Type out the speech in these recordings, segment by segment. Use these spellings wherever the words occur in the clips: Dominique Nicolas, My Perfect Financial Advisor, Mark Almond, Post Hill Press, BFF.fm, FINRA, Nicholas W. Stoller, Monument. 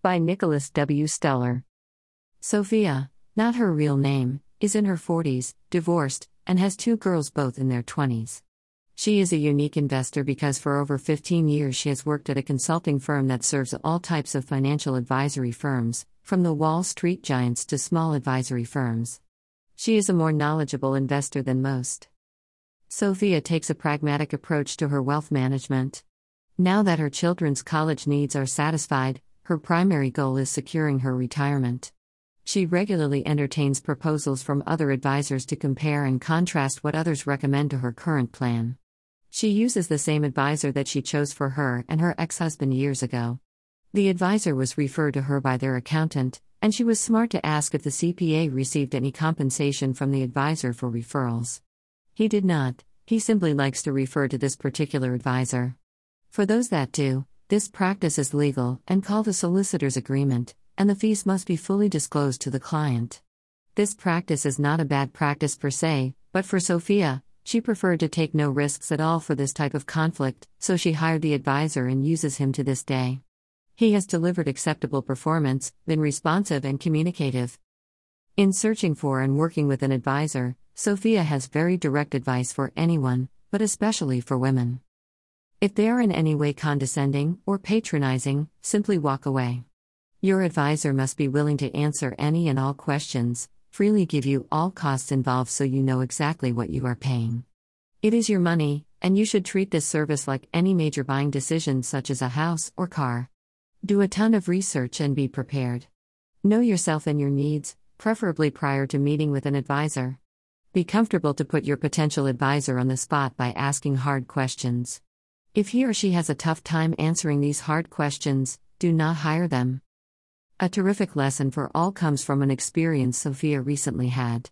By Nicholas W. Stoller. Sophia, not her real name, is in her 40s, divorced, and has two girls both in their 20s. She is a unique investor because for over 15 years she has worked at a consulting firm that serves all types of financial advisory firms, from the Wall Street giants to small advisory firms. She is a more knowledgeable investor than most. Sophia takes a pragmatic approach to her wealth management. Now that her children's college needs are satisfied, her primary goal is securing her retirement. She regularly entertains proposals from other advisors to compare and contrast what others recommend to her current plan. She uses the same advisor that she chose for her and her ex-husband years ago. The advisor was referred to her by their accountant, and she was smart to ask if the CPA received any compensation from the advisor for referrals. He did not. He simply likes to refer to this particular advisor. For those that do, this practice is legal and called a solicitor's agreement, and the fees must be fully disclosed to the client. This practice is not a bad practice per se, but for Sophia, she preferred to take no risks at all for this type of conflict, so she hired the advisor and uses him to this day. He has delivered acceptable performance, been responsive and communicative. In searching for and working with an advisor, Sophia has very direct advice for anyone, but especially for women. If they are in any way condescending or patronizing, simply walk away. Your advisor must be willing to answer any and all questions, freely give you all costs involved so you know exactly what you are paying. It is your money, and you should treat this service like any major buying decision such as a house or car. Do a ton of research and be prepared. Know yourself and your needs, preferably prior to meeting with an advisor. Be comfortable to put your potential advisor on the spot by asking hard questions. If he or she has a tough time answering these hard questions, do not hire them. A terrific lesson for all comes from an experience Sophia recently had.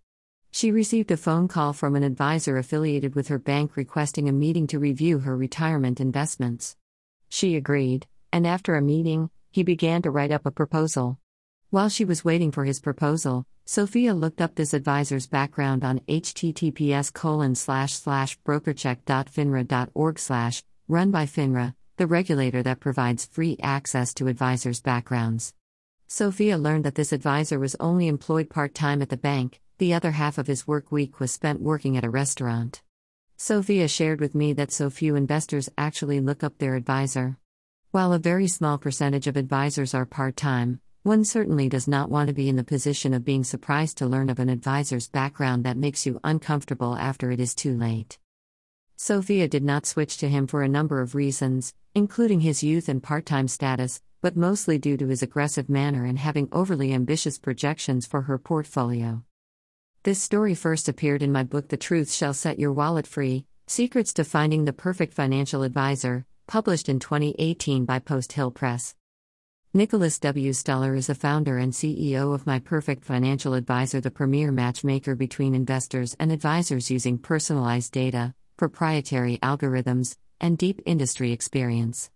She received a phone call from an advisor affiliated with her bank requesting a meeting to review her retirement investments. She agreed, and after a meeting, he began to write up a proposal. While she was waiting for his proposal, Sophia looked up this advisor's background on https://brokercheck.finra.org/run by FINRA, the regulator that provides free access to advisors' backgrounds. Sophia learned that this advisor was only employed part-time at the bank, the other half of his work week was spent working at a restaurant. Sophia shared with me that so few investors actually look up their advisor. While a very small percentage of advisors are part-time, one certainly does not want to be in the position of being surprised to learn of an advisor's background that makes you uncomfortable after it is too late. Sophia did not switch to him for a number of reasons, including his youth and part-time status, but mostly due to his aggressive manner and having overly ambitious projections for her portfolio. This story first appeared in my book The Truth Shall Set Your Wallet Free: Secrets to Finding the Perfect Financial Advisor, published in 2018 by Post Hill Press. Nicholas W. Stoller is a founder and CEO of My Perfect Financial Advisor, the premier matchmaker between investors and advisors using personalized data, proprietary algorithms, and deep industry experience.